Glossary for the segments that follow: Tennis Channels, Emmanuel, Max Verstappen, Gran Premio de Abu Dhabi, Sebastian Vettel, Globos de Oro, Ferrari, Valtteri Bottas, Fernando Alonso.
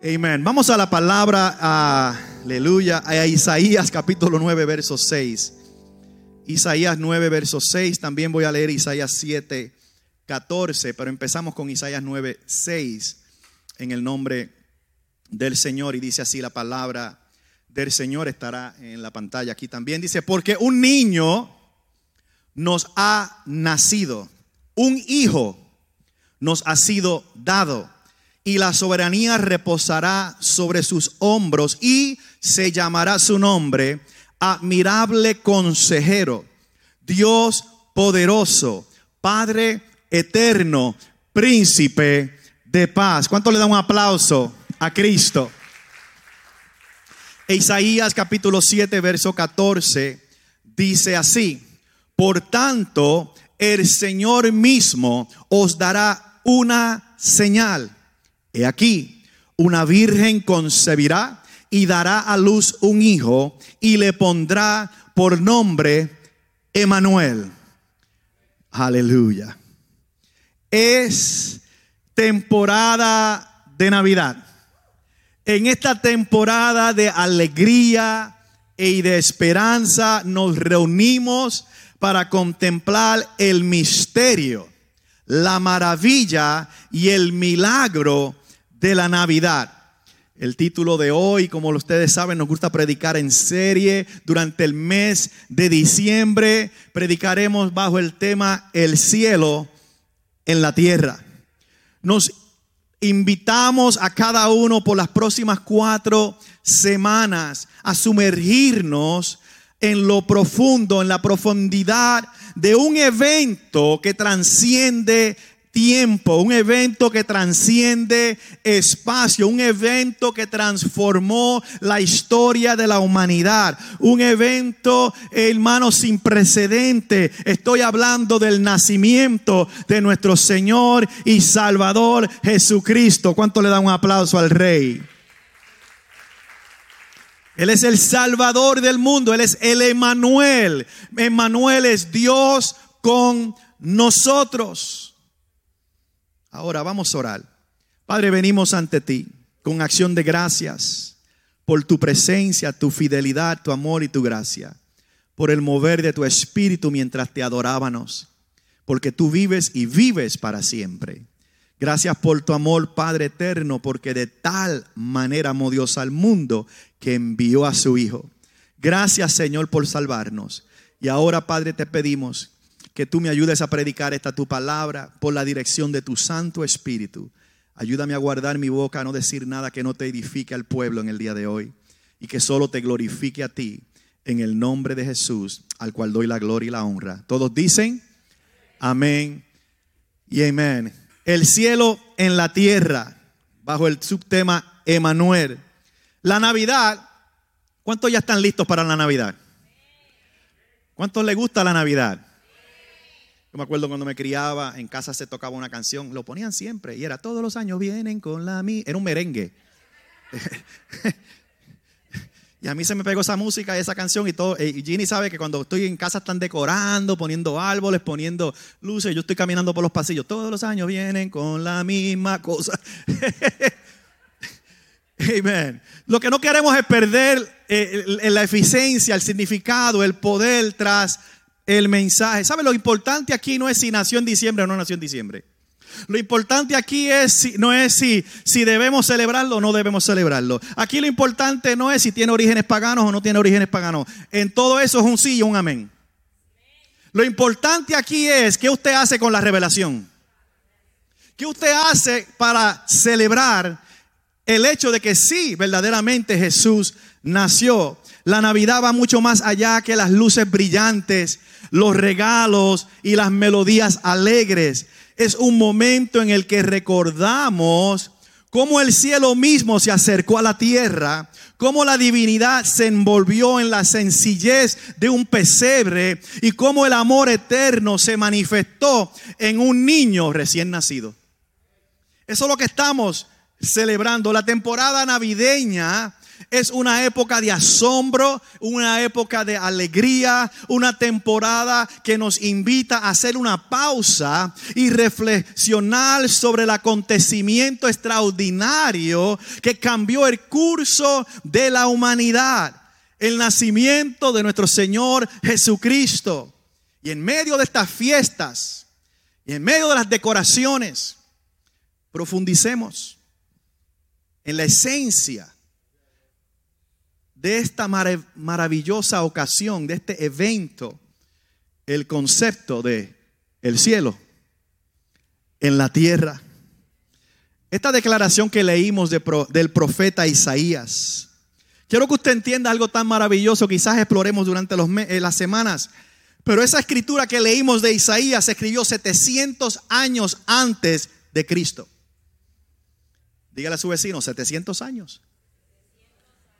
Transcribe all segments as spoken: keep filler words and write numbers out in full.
Amén. Vamos a la palabra, a, aleluya, a Isaías capítulo nueve, verso seis. Isaías nueve, verso seis. También voy a leer Isaías siete, catorce. Pero empezamos con Isaías nueve, seis. En el nombre del Señor. Y dice así la palabra del Señor. Estará en la pantalla aquí también. Dice: porque un niño nos ha nacido, un hijo nos ha sido dado, y la soberanía reposará sobre sus hombros, y se llamará su nombre: Admirable Consejero, Dios Poderoso, Padre Eterno, Príncipe de Paz. ¿Cuánto le da un aplauso a Cristo? Isaías capítulo siete, verso catorce, dice así: por tanto, el Señor mismo os dará una señal. He aquí, una virgen concebirá y dará a luz un hijo, y le pondrá por nombre Emmanuel. Aleluya. Es temporada de Navidad. En esta temporada de alegría y de esperanza nos reunimos para contemplar el misterio, la maravilla y el milagro de la Navidad. El título de hoy, como ustedes saben, nos gusta predicar en serie. Durante el mes de diciembre predicaremos bajo el tema El cielo en la tierra. Nos invitamos a cada uno por las próximas cuatro semanas a sumergirnos en lo profundo, en la profundidad de un evento que transciende tiempo, un evento que transciende espacio, un evento que transformó la historia de la humanidad, un evento, hermanos, sin precedente. Estoy hablando del nacimiento de nuestro Señor y Salvador Jesucristo. ¿Cuánto le da un aplauso al Rey? Él es el Salvador del mundo. Él es el Emmanuel. Emmanuel es Dios con nosotros. Ahora vamos a orar. Padre, venimos ante ti con acción de gracias por tu presencia, tu fidelidad, tu amor y tu gracia. Por el mover de tu espíritu mientras te adorábamos. Porque tú vives y vives para siempre. Gracias por tu amor, Padre eterno, porque de tal manera amó Dios al mundo que envió a su Hijo. Gracias, Señor, por salvarnos. Y ahora, Padre, te pedimos que tú me ayudes a predicar esta tu palabra por la dirección de tu Santo Espíritu. Ayúdame a guardar mi boca, a no decir nada que no te edifique al pueblo en el día de hoy, y que solo te glorifique a ti, en el nombre de Jesús, al cual doy la gloria y la honra. Todos dicen amén y amén. El cielo en la tierra, bajo el subtema Emmanuel. La Navidad, ¿cuántos ya están listos para la Navidad? ¿Cuántos les gusta la Navidad? Yo me acuerdo cuando me criaba, en casa se tocaba una canción, lo ponían siempre y era: todos los años vienen con la mi... Era un merengue. Y a mí se me pegó esa música y esa canción y todo. Y Ginny sabe que cuando estoy en casa están decorando, poniendo árboles, poniendo luces. Yo estoy caminando por los pasillos. Todos los años vienen con la misma cosa. Amén. Lo que no queremos es perder eh, la eficiencia, el significado, el poder tras el mensaje. ¿Sabe? Lo importante aquí no es si nació en diciembre o no nació en diciembre. Lo importante aquí es si, no es si, si debemos celebrarlo o no debemos celebrarlo. Aquí lo importante no es si tiene orígenes paganos o no tiene orígenes paganos. En todo eso es un sí y un amén. Lo importante aquí es qué usted hace con la revelación. ¿Qué usted hace para celebrar el hecho de que sí, verdaderamente Jesús nació? La Navidad va mucho más allá que las luces brillantes, los regalos y las melodías alegres. Es un momento en el que recordamos cómo el cielo mismo se acercó a la tierra, cómo la divinidad se envolvió en la sencillez de un pesebre y cómo el amor eterno se manifestó en un niño recién nacido. Eso es lo que estamos celebrando. La temporada navideña Es una época de asombro, una época de alegría, una temporada que nos invita a hacer una pausa y reflexionar sobre el acontecimiento extraordinario que cambió el curso de la humanidad, el nacimiento de nuestro Señor Jesucristo. Y en medio de estas fiestas y en medio de las decoraciones, profundicemos en la esencia de esta marav- maravillosa ocasión, de este evento, el concepto de el cielo en la tierra. Esta declaración que leímos de pro- del profeta Isaías. Quiero que usted entienda algo tan maravilloso, quizás exploremos durante los me- eh, las semanas. Pero esa escritura que leímos de Isaías se escribió setecientos años antes de Cristo. Dígale a su vecino, setecientos años.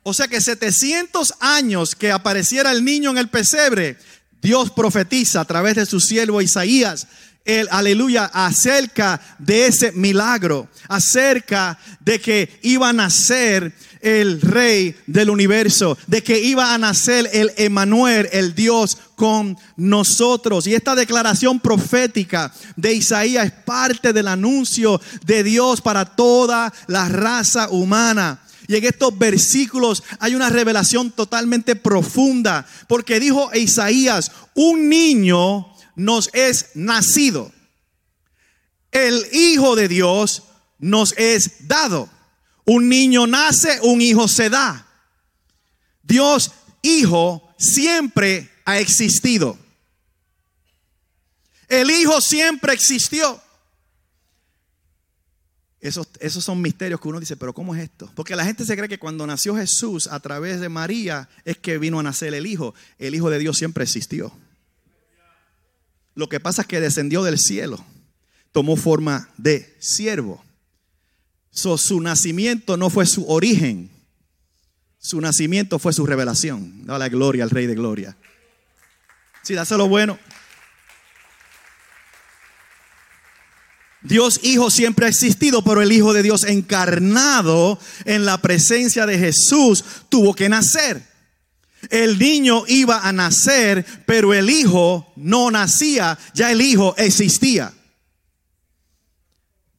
O sea que setecientos años que apareciera el niño en el pesebre, Dios profetiza a través de su siervo Isaías, el, aleluya, acerca de ese milagro, acerca de que iba a nacer el Rey del universo, de que iba a nacer el Emmanuel, el Dios con nosotros. Y esta declaración profética de Isaías es parte del anuncio de Dios para toda la raza humana. Y en estos versículos hay una revelación totalmente profunda, porque dijo Isaías: un niño nos es nacido, el Hijo de Dios nos es dado. Un niño nace, un hijo se da. Dios Hijo siempre ha existido. El Hijo siempre existió. Esos, esos son misterios que uno dice, pero ¿cómo es esto? Porque la gente se cree que cuando nació Jesús a través de María es que vino a nacer el Hijo. El Hijo de Dios siempre existió. Lo que pasa es que descendió del cielo, tomó forma de siervo. So, su nacimiento no fue su origen, su nacimiento fue su revelación. Da la gloria al Rey de Gloria. Sí, dáselo bueno. Dios Hijo siempre ha existido, pero el Hijo de Dios encarnado en la presencia de Jesús tuvo que nacer. El niño iba a nacer, pero el Hijo no nacía, ya el Hijo existía.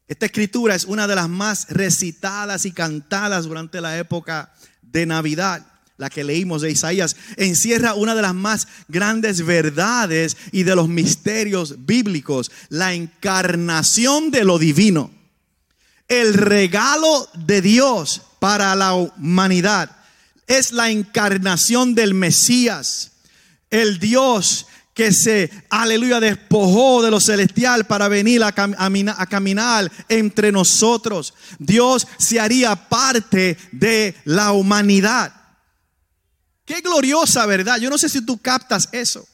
Esta escritura es una de las más recitadas y cantadas durante la época de Navidad. La que leímos de Isaías encierra una de las más grandes verdades y de los misterios bíblicos: la encarnación de lo divino, el regalo de Dios para la humanidad. Es la encarnación del Mesías, el Dios que se, aleluya, despojó de lo celestial para venir a, cam, a, mina, a caminar entre nosotros. Dios se haría parte de la humanidad. Qué gloriosa verdad. Yo no sé si tú captas eso.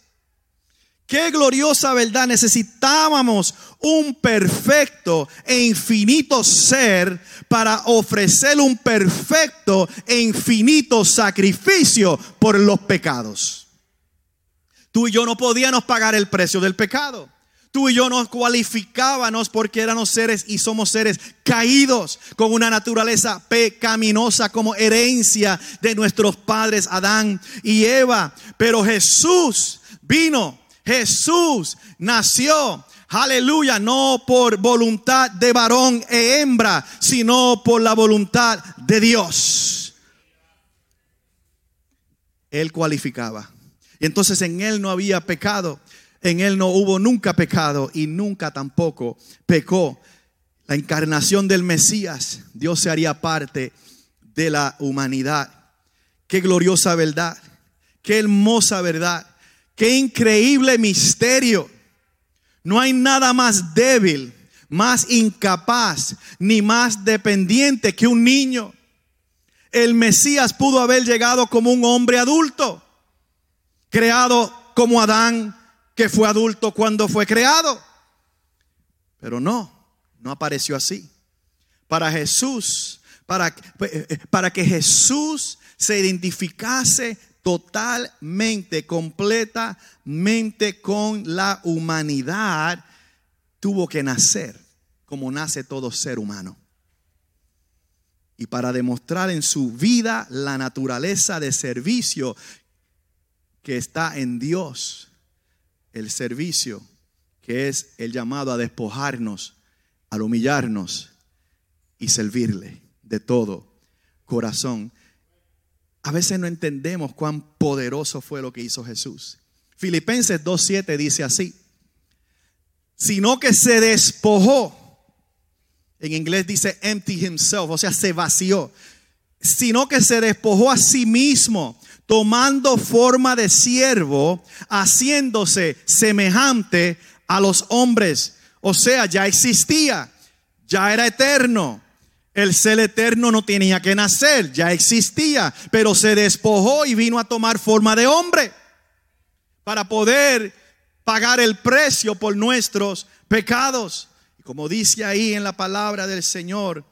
Qué gloriosa verdad. Necesitábamos un perfecto e infinito ser para ofrecer un perfecto e infinito sacrificio por los pecados. Tú y yo no podíamos pagar el precio del pecado. Tú y yo nos cualificábamos porque éramos seres y somos seres caídos con una naturaleza pecaminosa como herencia de nuestros padres Adán y Eva. Pero Jesús vino, Jesús nació. Aleluya, no por voluntad de varón e hembra, sino por la voluntad de Dios. Él cualificaba. Y entonces en Él no había pecado, en Él no hubo nunca pecado y nunca tampoco pecó. La encarnación del Mesías, Dios se haría parte de la humanidad. Qué gloriosa verdad, qué hermosa verdad, qué increíble misterio. No hay nada más débil, más incapaz, ni más dependiente que un niño. El Mesías pudo haber llegado como un hombre adulto, creado como Adán, que fue adulto cuando fue creado. Pero no, no apareció así. Para Jesús, para, para que Jesús se identificase totalmente, completamente con la humanidad, tuvo que nacer como nace todo ser humano. y para demostrar en su vida la naturaleza de servicio que está en Dios. El servicio que es el llamado a despojarnos, al humillarnos y servirle de todo corazón. A veces no entendemos cuán poderoso fue lo que hizo Jesús. Filipenses dos siete dice así: sino que se despojó. En inglés dice empty himself, o sea, se vació. Sino que se despojó a sí mismo, tomando forma de siervo, haciéndose semejante a los hombres. O sea, ya existía, ya era eterno. El ser eterno no tenía que nacer, ya existía, pero se despojó y vino a tomar forma de hombre para poder pagar el precio por nuestros pecados. Como dice ahí en la palabra del Señor,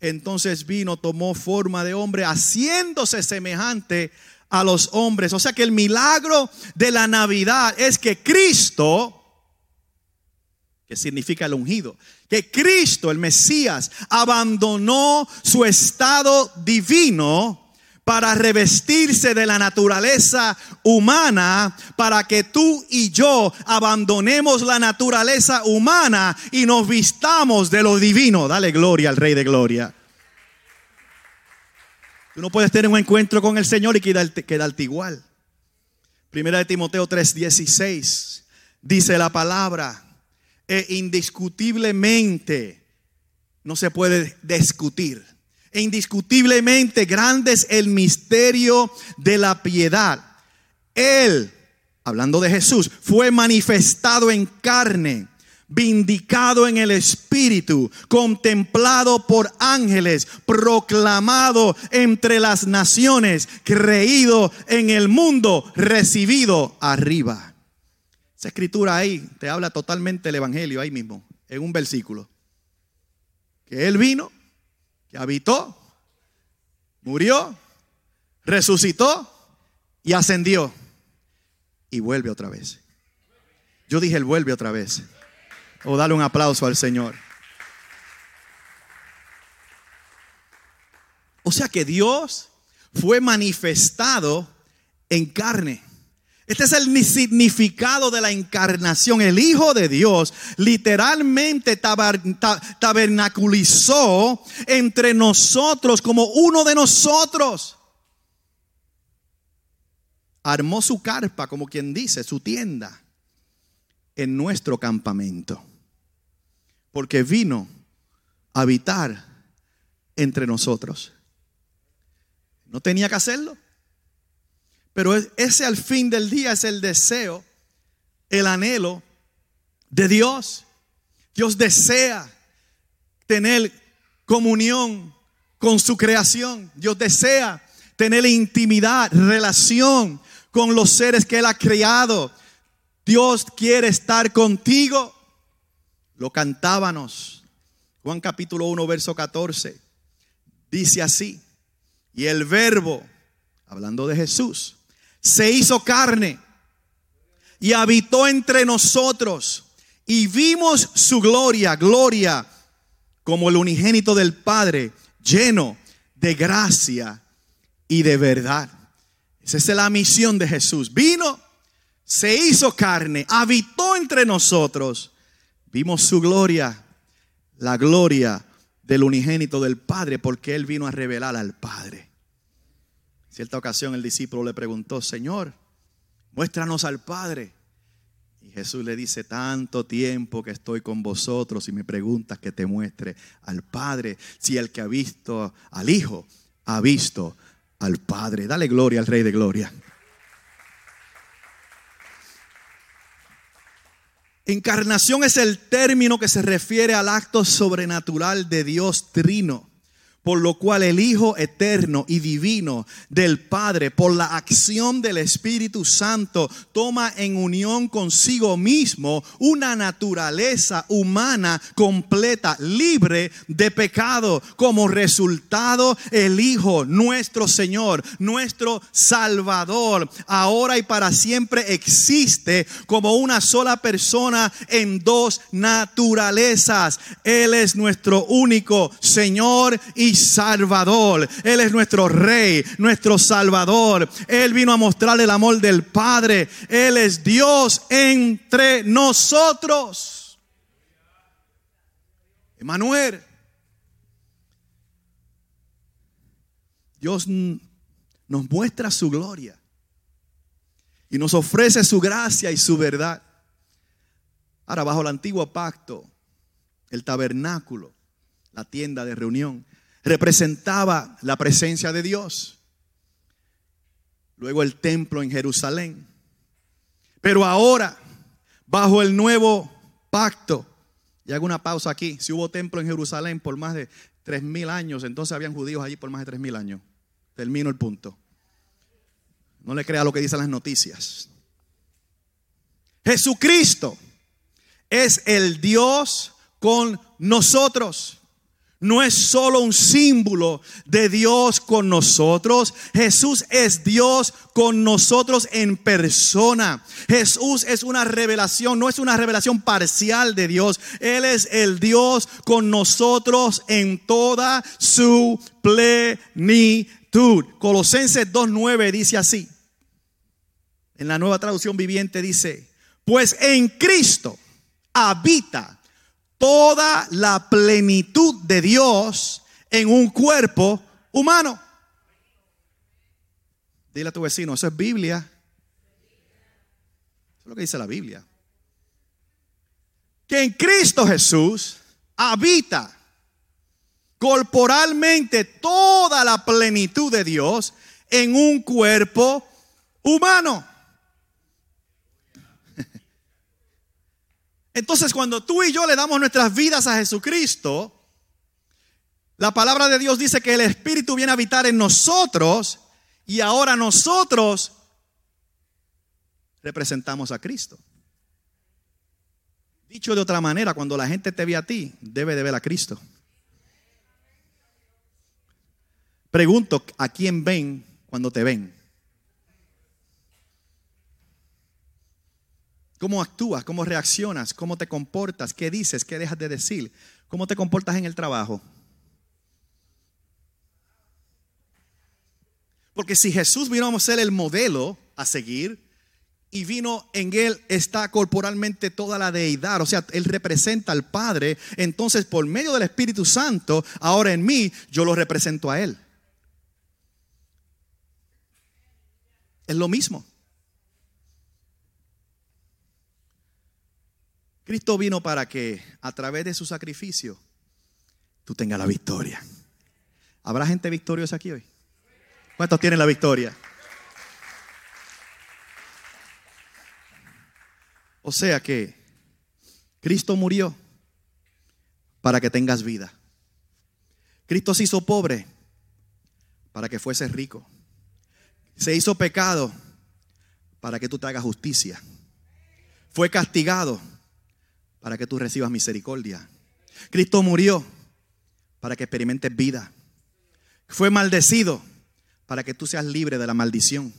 entonces vino, tomó forma de hombre, haciéndose semejante a los hombres. O sea que el milagro de la Navidad es que Cristo, que significa el ungido, que Cristo, el Mesías, abandonó su estado divino para revestirse de la naturaleza humana, para que tú y yo abandonemos la naturaleza humana y nos vistamos de lo divino. Dale gloria al Rey de Gloria. Tú no puedes tener un encuentro con el Señor y quedarte, quedarte igual. Primera de Timoteo tres dieciséis dice la palabra: e indiscutiblemente, no se puede discutir, e indiscutiblemente grande es el misterio de la piedad. Él, hablando de Jesús, fue manifestado en carne, vindicado en el espíritu, contemplado por ángeles, proclamado entre las naciones, creído en el mundo, recibido arriba. Esa escritura ahí te habla totalmente el evangelio ahí mismo, en un versículo. Que Él vino, que habitó, murió, resucitó y ascendió. Y vuelve otra vez. Yo dije, Él vuelve otra vez. O oh, dale un aplauso al Señor. O sea que Dios fue manifestado en carne. Este es el significado de la encarnación. El Hijo de Dios literalmente tabernaculizó entre nosotros como uno de nosotros. Armó su carpa, como quien dice, su tienda, en nuestro campamento. Porque vino a habitar entre nosotros. No tenía que hacerlo. Pero ese al fin del día es el deseo, el anhelo de Dios. Dios desea tener comunión con su creación. Dios desea tener intimidad, relación con los seres que Él ha creado. Dios quiere estar contigo. Lo cantábamos. Juan capítulo uno, verso catorce. Dice así: y el verbo, hablando de Jesús, se hizo carne y habitó entre nosotros, y vimos su gloria, gloria como el unigénito del Padre, lleno de gracia y de verdad. Esa es la misión de Jesús. Vino, se hizo carne, habitó entre nosotros, vimos su gloria, la gloria del unigénito del Padre, porque Él vino a revelar al Padre. En cierta ocasión el discípulo le preguntó: Señor, muéstranos al Padre. Y Jesús le dice: tanto tiempo que estoy con vosotros y me preguntas que te muestre al Padre. Si el que ha visto al Hijo ha visto al Padre. Dale gloria al Rey de Gloria. Encarnación es el término que se refiere al acto sobrenatural de Dios trino, por lo cual el Hijo eterno y divino del Padre, por la acción del Espíritu Santo, toma en unión consigo mismo una naturaleza humana completa, libre de pecado. Como resultado, el Hijo, nuestro Señor, nuestro Salvador, ahora y para siempre existe como una sola persona en dos naturalezas. Él es nuestro único Señor y mi Salvador. Él es nuestro Rey, nuestro Salvador. Él vino a mostrar el amor del Padre. Él es Dios entre nosotros. Emmanuel. Dios nos muestra su gloria y nos ofrece su gracia y su verdad. Ahora, bajo el antiguo pacto, el tabernáculo, la tienda de reunión, representaba la presencia de Dios. Luego el templo en Jerusalén. Pero ahora, bajo el nuevo pacto, y hago una pausa aquí, si hubo templo en Jerusalén por más de tres mil años, entonces habían judíos allí por más de tres mil años. Termino el punto. No le crea lo que dicen las noticias. Jesucristo es el Dios con nosotros. No es solo un símbolo de Dios con nosotros. Jesús es Dios con nosotros en persona. Jesús es una revelación, no es una revelación parcial de Dios. Él es el Dios con nosotros en toda su plenitud. Colosenses dos nueve dice así. En la Nueva Traducción Viviente dice: pues en Cristo habita toda la plenitud de Dios en un cuerpo humano. Dile a tu vecino, eso es Biblia. Eso es lo que dice la Biblia. Que en Cristo Jesús habita corporalmente toda la plenitud de Dios en un cuerpo humano. Entonces, cuando tú y yo le damos nuestras vidas a Jesucristo, la palabra de Dios dice que el Espíritu viene a habitar en nosotros, y ahora nosotros representamos a Cristo. Dicho de otra manera, cuando la gente te ve a ti, debe de ver a Cristo. Pregunto, ¿a quién ven cuando te ven? ¿Cómo actúas? ¿Cómo reaccionas? ¿Cómo te comportas? ¿Qué dices? ¿Qué dejas de decir? ¿Cómo te comportas en el trabajo? Porque si Jesús vino a ser el modelo a seguir y vino en Él está corporalmente toda la deidad, o sea, Él representa al Padre, entonces por medio del Espíritu Santo, ahora en mí, yo lo represento a Él. Es lo mismo. Cristo vino para que a través de su sacrificio tú tengas la victoria. ¿Habrá gente victoriosa aquí hoy? ¿Cuántos tienen la victoria? O sea que Cristo murió para que tengas vida. Cristo se hizo pobre para que fueses rico. Se hizo pecado para que tú te hagas justicia. Fue castigado para que tú recibas misericordia. Cristo murió para que experimentes vida. Fue maldecido para que tú seas libre de la maldición.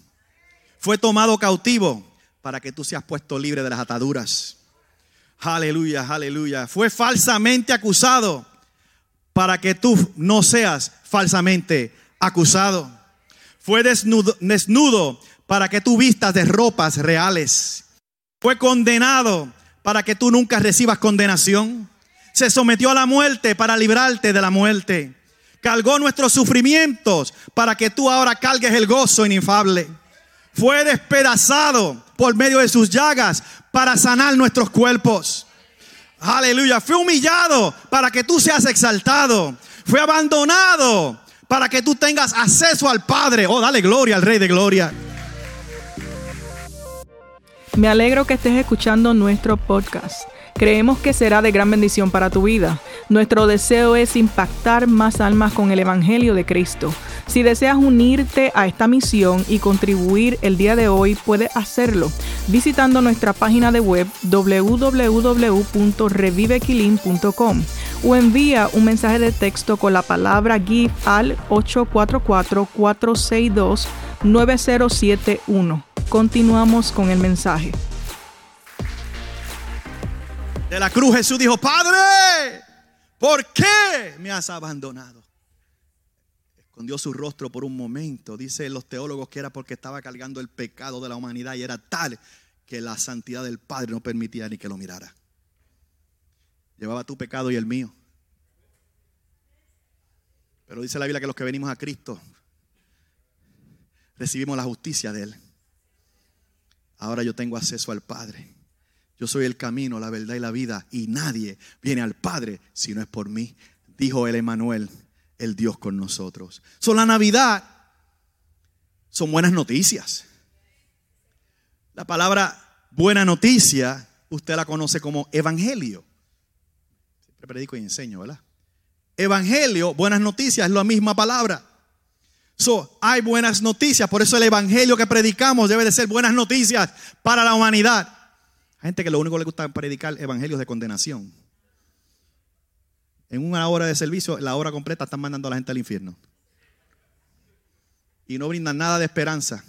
Fue tomado cautivo para que tú seas puesto libre de las ataduras. Aleluya, aleluya. Fue falsamente acusado para que tú no seas falsamente acusado. Fue desnudo, desnudo para que tú vistas de ropas reales. Fue condenado para que tú nunca recibas condenación. Se sometió a la muerte para librarte de la muerte. Cargó nuestros sufrimientos para que tú ahora cargues el gozo inefable. Fue despedazado por medio de sus llagas para sanar nuestros cuerpos. Aleluya. Fue humillado para que tú seas exaltado. Fue abandonado para que tú tengas acceso al Padre. Oh, dale gloria al Rey de Gloria. Me alegro que estés escuchando nuestro podcast. Creemos que será de gran bendición para tu vida. Nuestro deseo es impactar más almas con el Evangelio de Cristo. Si deseas unirte a esta misión y contribuir el día de hoy, puedes hacerlo visitando nuestra página de web doble u doble u doble u punto revive killeen punto com o envía un mensaje de texto con la palabra Give al ocho cuatro cuatro, cuatro seis dos, nueve cero siete uno. Continuamos con el mensaje. De la cruz Jesús dijo: Padre, ¿por qué me has abandonado? escondió su rostro por un momento. Dicen los teólogos que era porque estaba cargando el pecado de la humanidad y era tal que la santidad del Padre no permitía ni que lo mirara. Llevaba tu pecado y el mío. Pero dice la Biblia que los que venimos a Cristo recibimos la justicia de Él. Ahora yo tengo acceso al Padre. Yo soy el camino, la verdad y la vida, y nadie viene al Padre si no es por mí. Dijo el Emmanuel, el Dios con nosotros. So, la Navidad son buenas noticias. La palabra buena noticia usted la conoce como evangelio. Siempre predico y enseño, ¿verdad? Evangelio, buenas noticias, es la misma palabra. So, hay buenas noticias, por eso el evangelio que predicamos debe de ser buenas noticias para la humanidad. Hay gente que lo único que le gusta predicar evangelios de condenación. En una hora de servicio, la hora completa están mandando a la gente al infierno. Y no brindan nada de esperanza.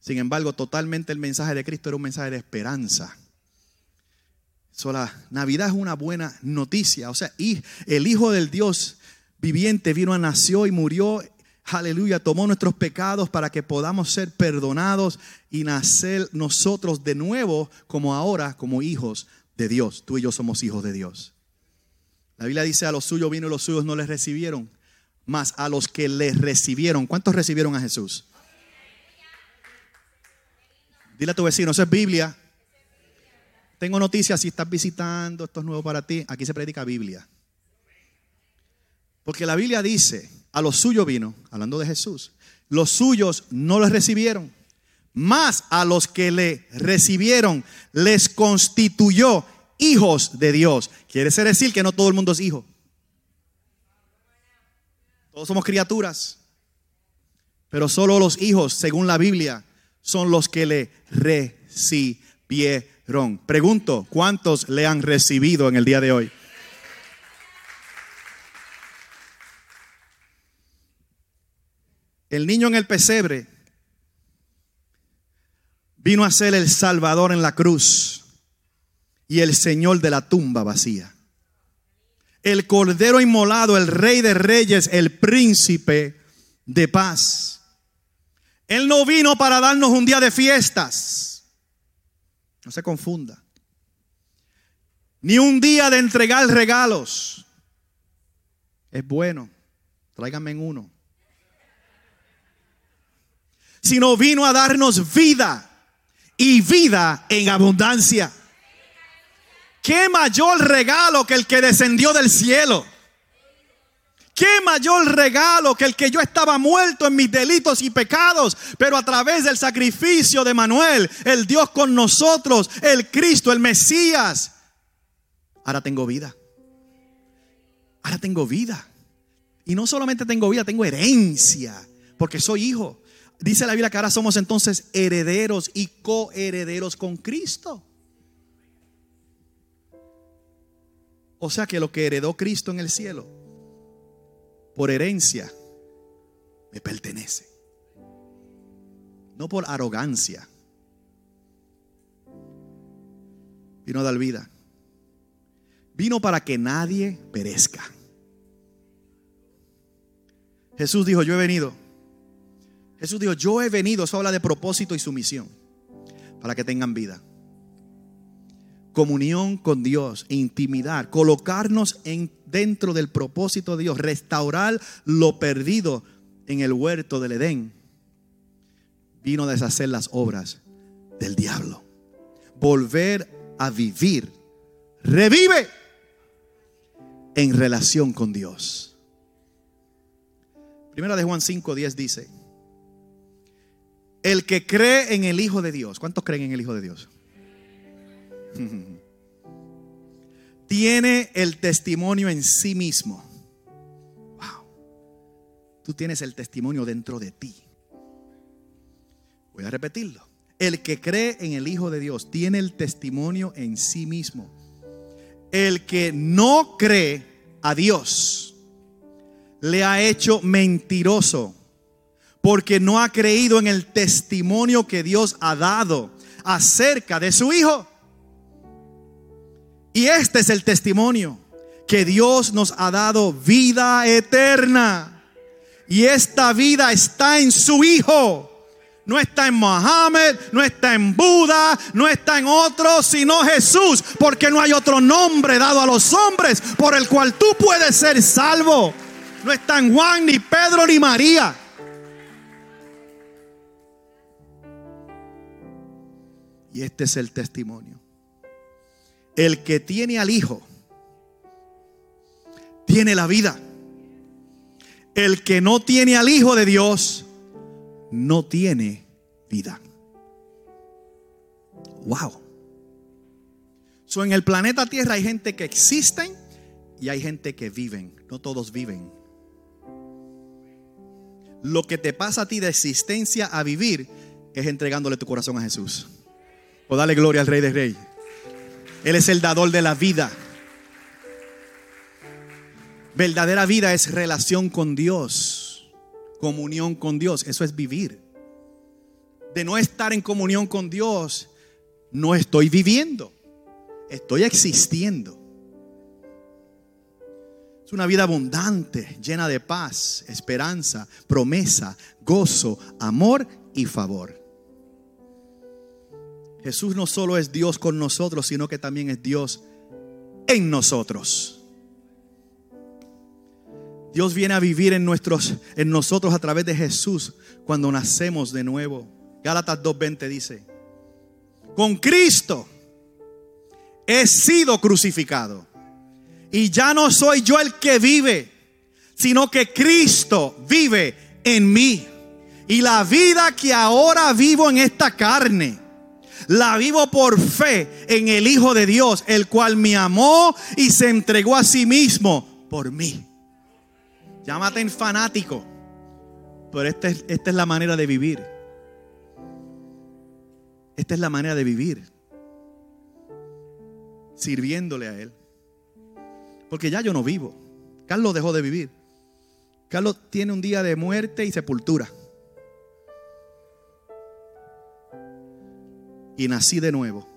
Sin embargo, totalmente el mensaje de Cristo era un mensaje de esperanza. So, la Navidad es una buena noticia. O sea, y el Hijo del Dios viviente vino, nació y murió. Aleluya, tomó nuestros pecados para que podamos ser perdonados y nacer nosotros de nuevo, como ahora, como hijos de Dios. Tú y yo somos hijos de Dios. La Biblia dice: a los suyos vino y los suyos no les recibieron, mas a los que les recibieron. ¿Cuántos recibieron a Jesús? Dile a tu vecino, eso es Biblia. Tengo noticias, si estás visitando, esto es nuevo para ti, aquí se predica Biblia. Porque la Biblia dice, a los suyos vino, hablando de Jesús, los suyos no los recibieron, mas a los que le recibieron les constituyó hijos de Dios. Quiere decir que no todo el mundo es hijo. Todos somos criaturas, pero solo los hijos, según la Biblia, son los que le recibieron. Pregunto, ¿cuántos le han recibido en el día de hoy? El niño en el pesebre vino a ser el Salvador en la cruz y el Señor de la tumba vacía. El Cordero inmolado, el Rey de Reyes, el Príncipe de Paz. Él no vino para darnos un día de fiestas. No se confunda. Ni un día de entregar regalos. Es bueno, tráiganme uno. Sino vino a darnos vida y vida en abundancia. ¿Qué mayor regalo que el que descendió del cielo? ¿Qué mayor regalo que el que yo estaba muerto en mis delitos y pecados, pero a través del sacrificio de Emmanuel, el Dios con nosotros, el Cristo, el Mesías? Ahora tengo vida. Ahora tengo vida. Y no solamente tengo vida, tengo herencia, porque soy hijo. Dice la Biblia que ahora somos entonces herederos y coherederos con Cristo. O sea que lo que heredó Cristo en el cielo, por herencia, me pertenece. No por arrogancia. Vino a dar vida. Vino para que nadie perezca. Jesús dijo: yo he venido. Jesús dijo: yo he venido. Eso habla de propósito y sumisión. Para que tengan vida. Comunión con Dios, intimidad, colocarnos en, dentro del propósito de Dios, restaurar lo perdido en el huerto del Edén. Vino a deshacer las obras del diablo, volver a vivir, revive en relación con Dios. Primera de Juan cinco diez dice: el que cree en el Hijo de Dios. ¿Cuántos creen en el Hijo de Dios? Tiene el testimonio en sí mismo. Wow. Tú tienes el testimonio dentro de ti. Voy a repetirlo. El que cree en el Hijo de Dios tiene el testimonio en sí mismo. El que no cree a Dios le ha hecho mentiroso, porque no ha creído en el testimonio que Dios ha dado acerca de su Hijo. Y este es el testimonio, que Dios nos ha dado vida eterna Y esta vida está en su Hijo. No está en Mohammed, no está en Buda, no está en otro, sino Jesús. Porque no hay otro nombre dado a los hombres por el cual tú puedes ser salvo. No está en Juan, ni Pedro, ni María. Y este es el testimonio. El que tiene al Hijo tiene la vida. El que no tiene al Hijo de Dios no tiene vida. Wow. So, en el planeta Tierra hay gente que existen y hay gente que viven. No todos viven. Lo que te pasa a ti de existencia a vivir es entregándole tu corazón a Jesús. O dale gloria al Rey de Reyes. Él es el dador de la vida. Verdadera vida es relación con Dios, comunión con Dios. Eso es vivir. De no estar en comunión con Dios, no estoy viviendo, estoy existiendo. Es una vida abundante, llena de paz, esperanza, promesa, gozo, amor y favor. Jesús no solo es Dios con nosotros, sino que también es Dios en nosotros. Dios viene a vivir en, nuestros, en nosotros a través de Jesús cuando nacemos de nuevo. Gálatas dos veinte dice: con Cristo he sido crucificado, y ya no soy yo el que vive, sino que Cristo vive en mí. Y la vida que ahora vivo en esta carne, la vivo por fe en el Hijo de Dios, el cual me amó y se entregó a sí mismo por mí. Llámate en fanático, pero esta es, esta es la manera de vivir. Esta es la manera de vivir, sirviéndole a Él. Porque ya yo no vivo. Carlos dejó de vivir. Carlos tiene un día de muerte y sepultura. Y nací de nuevo.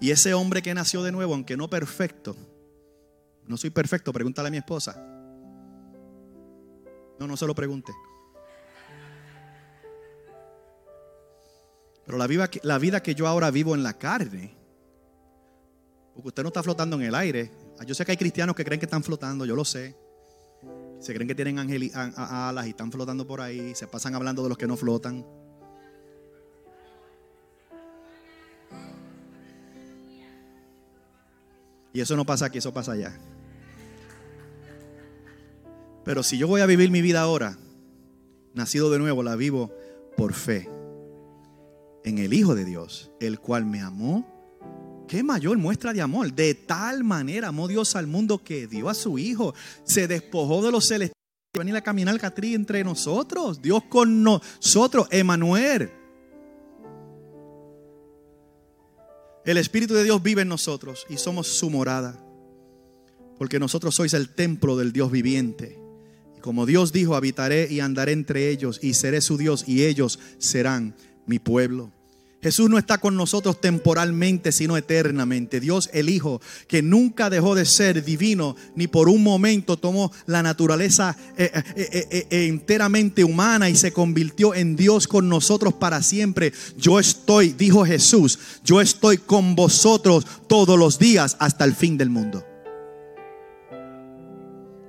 Y ese hombre que nació de nuevo, aunque no perfecto, no soy perfecto, pregúntale a mi esposa. No, no se lo pregunte. Pero la vida, la vida que yo ahora vivo en la carne, porque usted no está flotando en el aire. Yo sé que hay cristianos que creen que están flotando, yo lo sé. Se creen que tienen angel, a, a, alas y están flotando por ahí. Se pasan hablando de los que no flotan. Y eso no pasa aquí, eso pasa allá. Pero si yo voy a vivir mi vida ahora, nacido de nuevo, la vivo por fe en el Hijo de Dios, el cual me amó. Qué mayor muestra de amor. De tal manera amó Dios al mundo que dio a su Hijo. Se despojó de los celestiales y venir a caminar Catri entre nosotros. Dios con nosotros, Emmanuel. El Espíritu de Dios vive en nosotros y somos su morada. Porque nosotros sois el templo del Dios viviente. Como Dios dijo, habitaré y andaré entre ellos y seré su Dios y ellos serán mi pueblo. Jesús no está con nosotros temporalmente, sino eternamente. Dios el Hijo, que nunca dejó de ser divino, ni por un momento tomó la naturaleza eh, eh, eh, eh, enteramente humana y se convirtió en Dios con nosotros para siempre. Yo estoy, dijo Jesús, yo estoy con vosotros todos los días hasta el fin del mundo.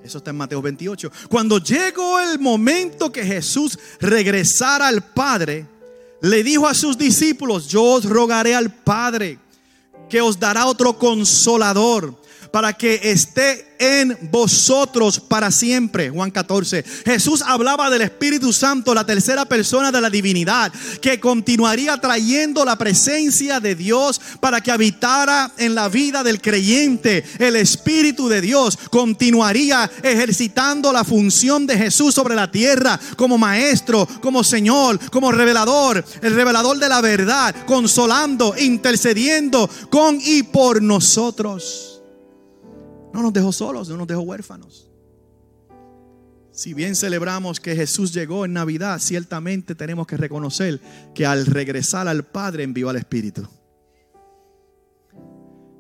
Eso está en Mateo veintiocho. Cuando llegó el momento que Jesús regresara al Padre, le dijo a sus discípulos: yo os rogaré al Padre, que os dará otro consolador, para que esté en vosotros para siempre. Juan catorce. Jesús hablaba del Espíritu Santo, la tercera persona de la divinidad, que continuaría trayendo la presencia de Dios para que habitara en la vida del creyente. El Espíritu de Dios continuaría ejercitando la función de Jesús sobre la tierra como maestro, como Señor, como revelador, el revelador de la verdad, consolando, intercediendo con y por nosotros. No nos dejó solos, no nos dejó huérfanos. Si bien celebramos que Jesús llegó en Navidad, ciertamente tenemos que reconocer que al regresar al Padre envió al Espíritu,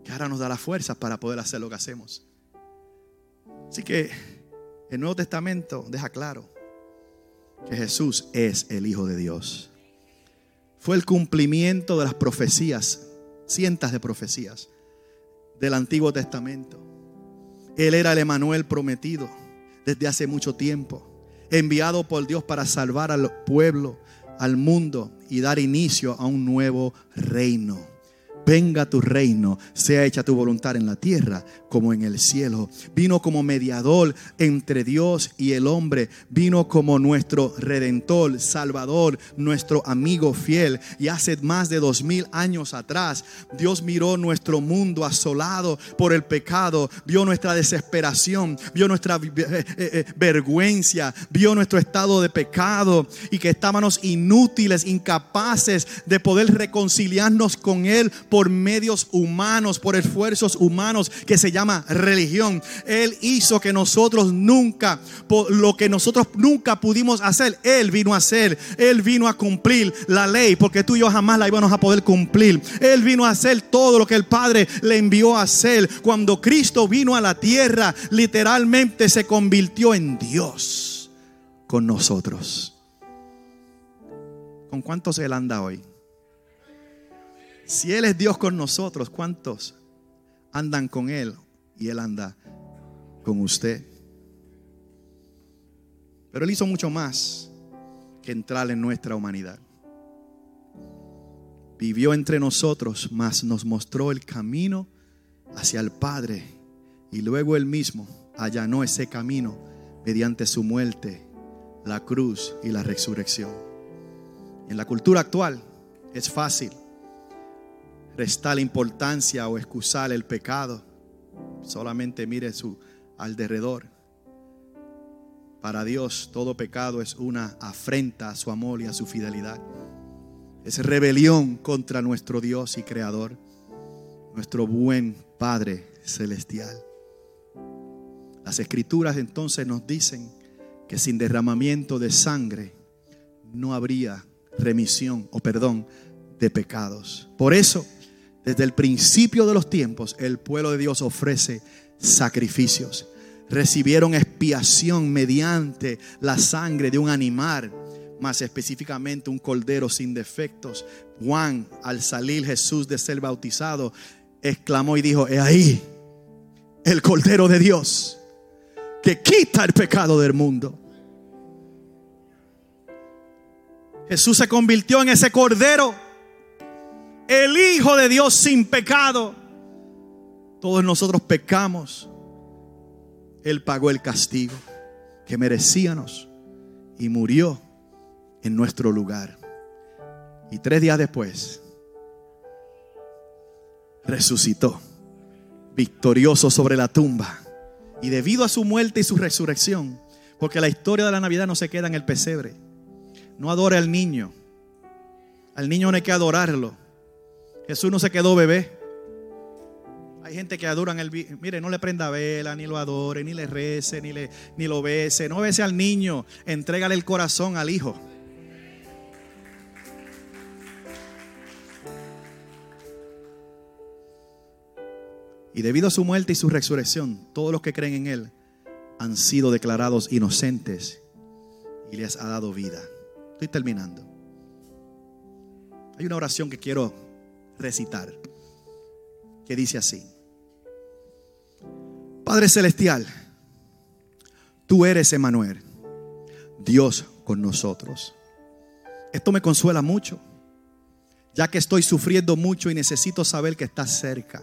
que ahora nos da las fuerzas para poder hacer lo que hacemos. Así que el Nuevo Testamento deja claro que Jesús es el Hijo de Dios. Fue el cumplimiento de las profecías, cientos de profecías del Antiguo Testamento. Él era el Emmanuel prometido desde hace mucho tiempo, enviado por Dios para salvar al pueblo, al mundo y dar inicio a un nuevo reino. Venga tu reino, sea hecha tu voluntad en la tierra como en el cielo. Vino como mediador entre Dios y el hombre. Vino como nuestro redentor, salvador, nuestro amigo fiel. Y hace más de dos mil años atrás, Dios miró nuestro mundo asolado por el pecado. Vio nuestra desesperación, vio nuestra eh, eh, vergüenza, vio nuestro estado de pecado. Y que estábamos inútiles, incapaces de poder reconciliarnos con Él por medios humanos, por esfuerzos humanos que se llama religión. Él hizo que nosotros nunca, por lo que nosotros nunca pudimos hacer, Él vino a hacer. Él vino a cumplir la ley, porque tú y yo jamás la íbamos a poder cumplir. Él vino a hacer todo lo que el Padre le envió a hacer. Cuando Cristo vino a la tierra, literalmente se convirtió en Dios con nosotros. ¿Con cuántos Él anda hoy? Si Él es Dios con nosotros, ¿cuántos andan con Él y Él anda con usted? Pero Él hizo mucho más que entrar en nuestra humanidad. Vivió entre nosotros, mas nos mostró el camino hacia el Padre. Y luego Él mismo allanó ese camino mediante su muerte, la cruz y la resurrección. En la cultura actual es fácil restar la importancia o excusar el pecado. Solamente mire su alrededor. Para Dios todo pecado es una afrenta a su amor y a su fidelidad. Es rebelión contra nuestro Dios y Creador, nuestro buen Padre Celestial. Las Escrituras entonces nos dicen que sin derramamiento de sangre no habría remisión o perdón de pecados. Por eso, desde el principio de los tiempos, el pueblo de Dios ofrece sacrificios. Recibieron expiación mediante la sangre de un animal, más específicamente un cordero sin defectos. Juan, al salir Jesús de ser bautizado, exclamó y dijo: "He ahí el cordero de Dios que quita el pecado del mundo". Jesús se convirtió en ese cordero, el Hijo de Dios sin pecado. Todos nosotros pecamos. Él pagó el castigo que merecíamos y murió en nuestro lugar. Y tres días después resucitó, victorioso sobre la tumba. Y debido a su muerte y su resurrección, porque la historia de la Navidad no se queda en el pesebre. No adora al niño. Al niño no hay que adorarlo. Jesús no se quedó bebé. Hay gente que adoran el... Mire, no le prenda vela, ni lo adore, ni le rece, ni, le, ni lo bese. No bese al niño, entrégale el corazón al hijo. Y debido a su muerte y su resurrección, todos los que creen en Él han sido declarados inocentes y les ha dado vida. Estoy terminando. Hay una oración que quiero recitar, que dice así: Padre Celestial, tú eres Emmanuel, Dios con nosotros. Esto me consuela mucho, ya que estoy sufriendo mucho y necesito saber que estás cerca.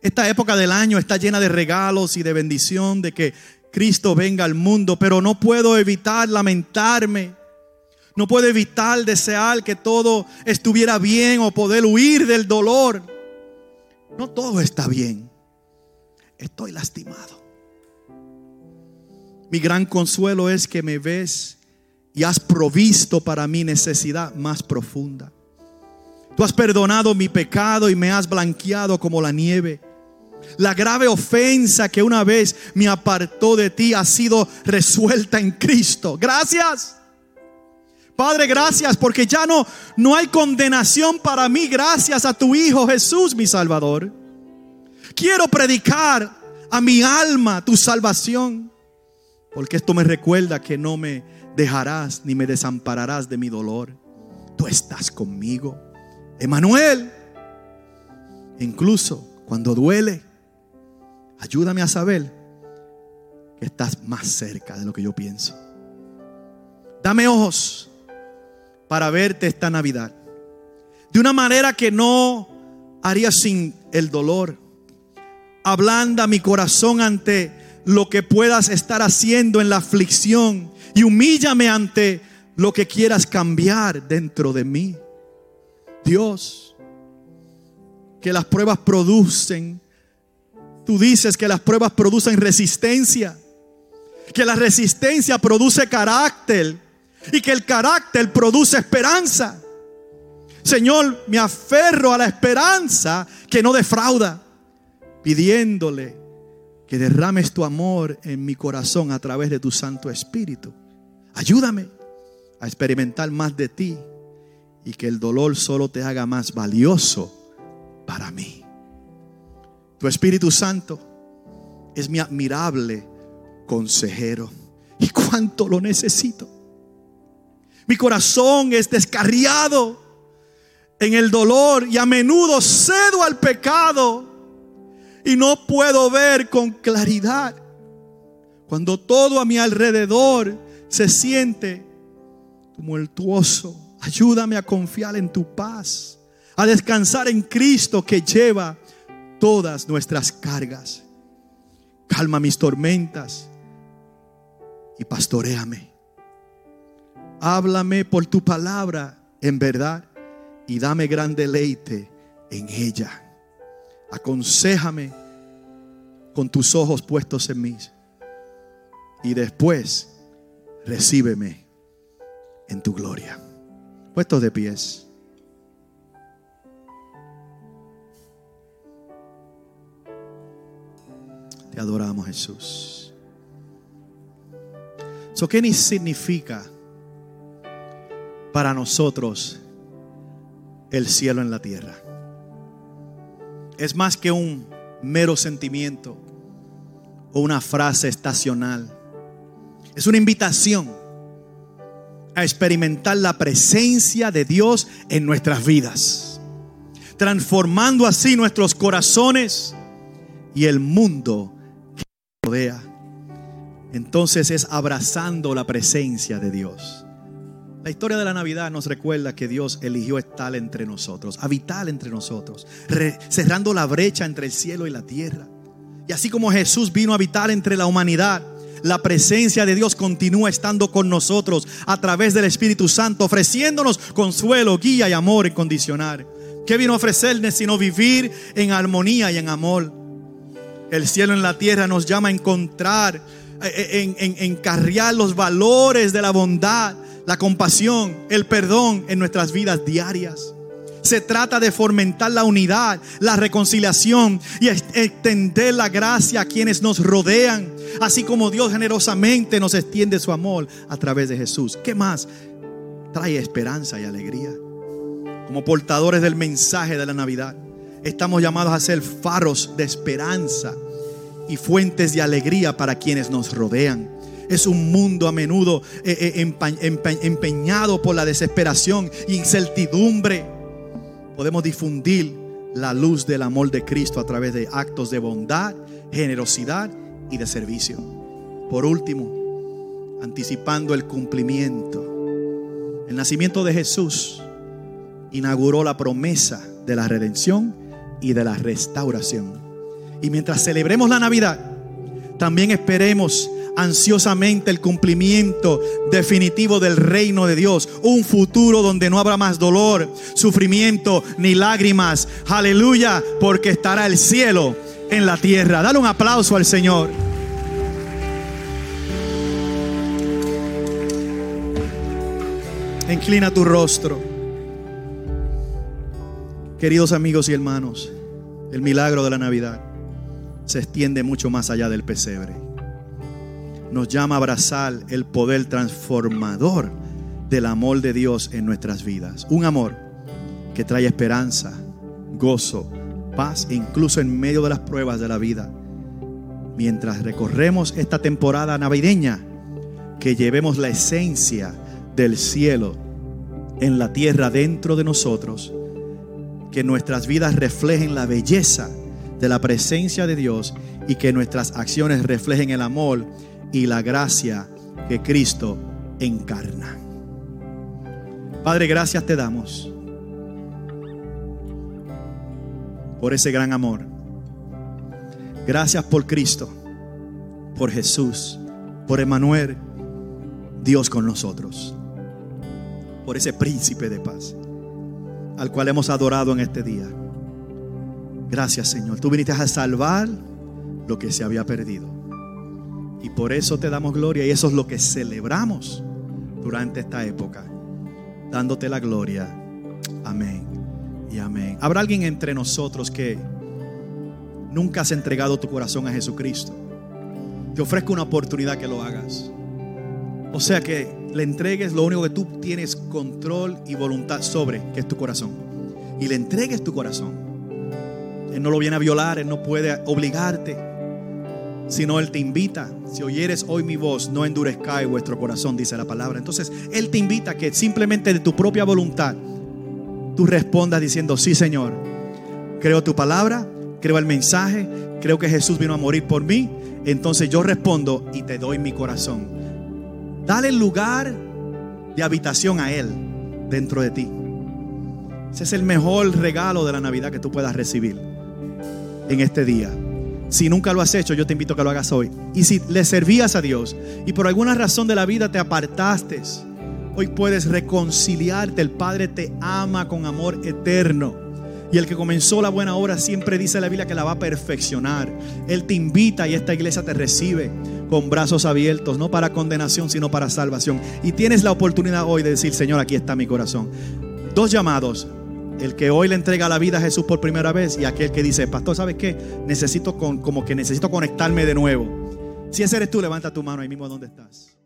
Esta época del año está llena de regalos y de bendición de que Cristo venga al mundo, pero no puedo evitar lamentarme. No puedo evitar desear que todo estuviera bien o poder huir del dolor. No todo está bien. Estoy lastimado. Mi gran consuelo es que me ves y has provisto para mi necesidad más profunda. Tú has perdonado mi pecado y me has blanqueado como la nieve. La grave ofensa que una vez me apartó de ti ha sido resuelta en Cristo. Gracias. Padre, gracias porque ya no, no hay condenación para mí, gracias a tu Hijo Jesús, mi Salvador. Quiero predicar a mi alma tu salvación, porque esto me recuerda que no me dejarás ni me desampararás de mi dolor. Tú estás conmigo, Emmanuel. Incluso cuando duele, ayúdame a saber que estás más cerca de lo que yo pienso. Dame ojos para verte esta Navidad de una manera que no haría sin el dolor. Ablanda mi corazón ante lo que puedas estar haciendo en la aflicción y humíllame ante lo que quieras cambiar dentro de mí. Dios, que las pruebas producen, tú dices que las pruebas producen resistencia, que la resistencia produce carácter y que el carácter produce esperanza. Señor, me aferro a la esperanza que no defrauda, pidiéndole que derrames tu amor en mi corazón a través de tu Santo Espíritu. Ayúdame a experimentar más de ti y que el dolor solo te haga más valioso para mí. Tu Espíritu Santo es mi admirable consejero y cuánto lo necesito. Mi corazón es descarriado en el dolor y a menudo cedo al pecado y no puedo ver con claridad. Cuando todo a mi alrededor se siente tumultuoso, ayúdame a confiar en tu paz, a descansar en Cristo que lleva todas nuestras cargas. Calma mis tormentas y pastoréame. Háblame por tu palabra en verdad y dame gran deleite en ella. Aconséjame con tus ojos puestos en mí y después recíbeme en tu gloria. Puestos de pies. Te adoramos, Jesús. So, ¿qué significa para nosotros el cielo en la tierra? Es más que un mero sentimiento o una frase estacional. Es una invitación a experimentar la presencia de Dios en nuestras vidas, transformando así nuestros corazones y el mundo que nos rodea. Entonces es abrazando la presencia de Dios. La historia de la Navidad nos recuerda que Dios eligió estar entre nosotros, habitar entre nosotros, re, cerrando la brecha entre el cielo y la tierra. Y así como Jesús vino a habitar entre la humanidad, la presencia de Dios continúa estando con nosotros a través del Espíritu Santo, ofreciéndonos consuelo, guía y amor incondicional. ¿Qué vino a ofrecernos sino vivir en armonía y en amor? El cielo en la tierra nos llama a encontrar, en, en, en encarriar los valores de la bondad, la compasión, el perdón en nuestras vidas diarias. Se trata de fomentar la unidad, la reconciliación y extender la gracia a quienes nos rodean, así como Dios generosamente nos extiende su amor a través de Jesús. ¿Qué más trae esperanza y alegría? Como portadores del mensaje de la Navidad, estamos llamados a ser faros de esperanza y fuentes de alegría para quienes nos rodean. Es un mundo a menudo empeñado por la desesperación e incertidumbre. Podemos difundir la luz del amor de Cristo a través de actos de bondad, generosidad y de servicio. Por último, anticipando el cumplimiento, el nacimiento de Jesús inauguró la promesa de la redención y de la restauración. Y mientras celebremos la Navidad, también esperemos ansiosamente el cumplimiento definitivo del reino de Dios, un futuro donde no habrá más dolor, sufrimiento ni lágrimas. Aleluya, porque estará el cielo en la tierra. Dale un aplauso al Señor. Inclina tu rostro. Queridos amigos y hermanos, el milagro de la Navidad se extiende mucho más allá del pesebre. Nos llama a abrazar el poder transformador del amor de Dios en nuestras vidas. Un amor que trae esperanza, gozo, paz, incluso en medio de las pruebas de la vida. Mientras recorremos esta temporada navideña, que llevemos la esencia del cielo en la tierra dentro de nosotros, que nuestras vidas reflejen la belleza de la presencia de Dios y que nuestras acciones reflejen el amor y la gracia que Cristo encarna. Padre, gracias te damos por ese gran amor. Gracias por Cristo, por Jesús, por Emmanuel, Dios con nosotros, por ese príncipe de paz al cual hemos adorado en este día. Gracias, Señor. Tú viniste a salvar lo que se había perdido, y por eso te damos gloria, y eso es lo que celebramos durante esta época, dándote la gloria. Amén y amén. ¿Habrá alguien entre nosotros que nunca has entregado tu corazón a Jesucristo? Te ofrezco una oportunidad que lo hagas. O sea, que le entregues lo único que tú tienes control y voluntad sobre, que es tu corazón, y le entregues tu corazón. Él no lo viene a violar, Él no puede obligarte, sino Él te invita. Si oyeres hoy mi voz, no endurezcáis vuestro corazón, dice la palabra. Entonces Él te invita a que simplemente de tu propia voluntad tú respondas diciendo: sí, Señor, creo tu palabra, creo el mensaje, creo que Jesús vino a morir por mí, entonces yo respondo y te doy mi corazón. Dale lugar de habitación a Él dentro de ti. Ese es el mejor regalo de la Navidad que tú puedas recibir en este día. Si nunca lo has hecho, yo te invito a que lo hagas hoy. Y si le servías a Dios y por alguna razón de la vida te apartaste, hoy puedes reconciliarte. El Padre te ama con amor eterno, y el que comenzó la buena obra, siempre dice la Biblia, que la va a perfeccionar. Él te invita, y esta iglesia te recibe con brazos abiertos, no para condenación, sino para salvación. Y tienes la oportunidad hoy de decir: Señor, aquí está mi corazón. Dos llamados: el que hoy le entrega la vida a Jesús por primera vez, y aquel que dice: pastor, ¿sabes qué? Necesito con, como que necesito conectarme de nuevo. Si ese eres tú, levanta tu mano ahí mismo donde estás.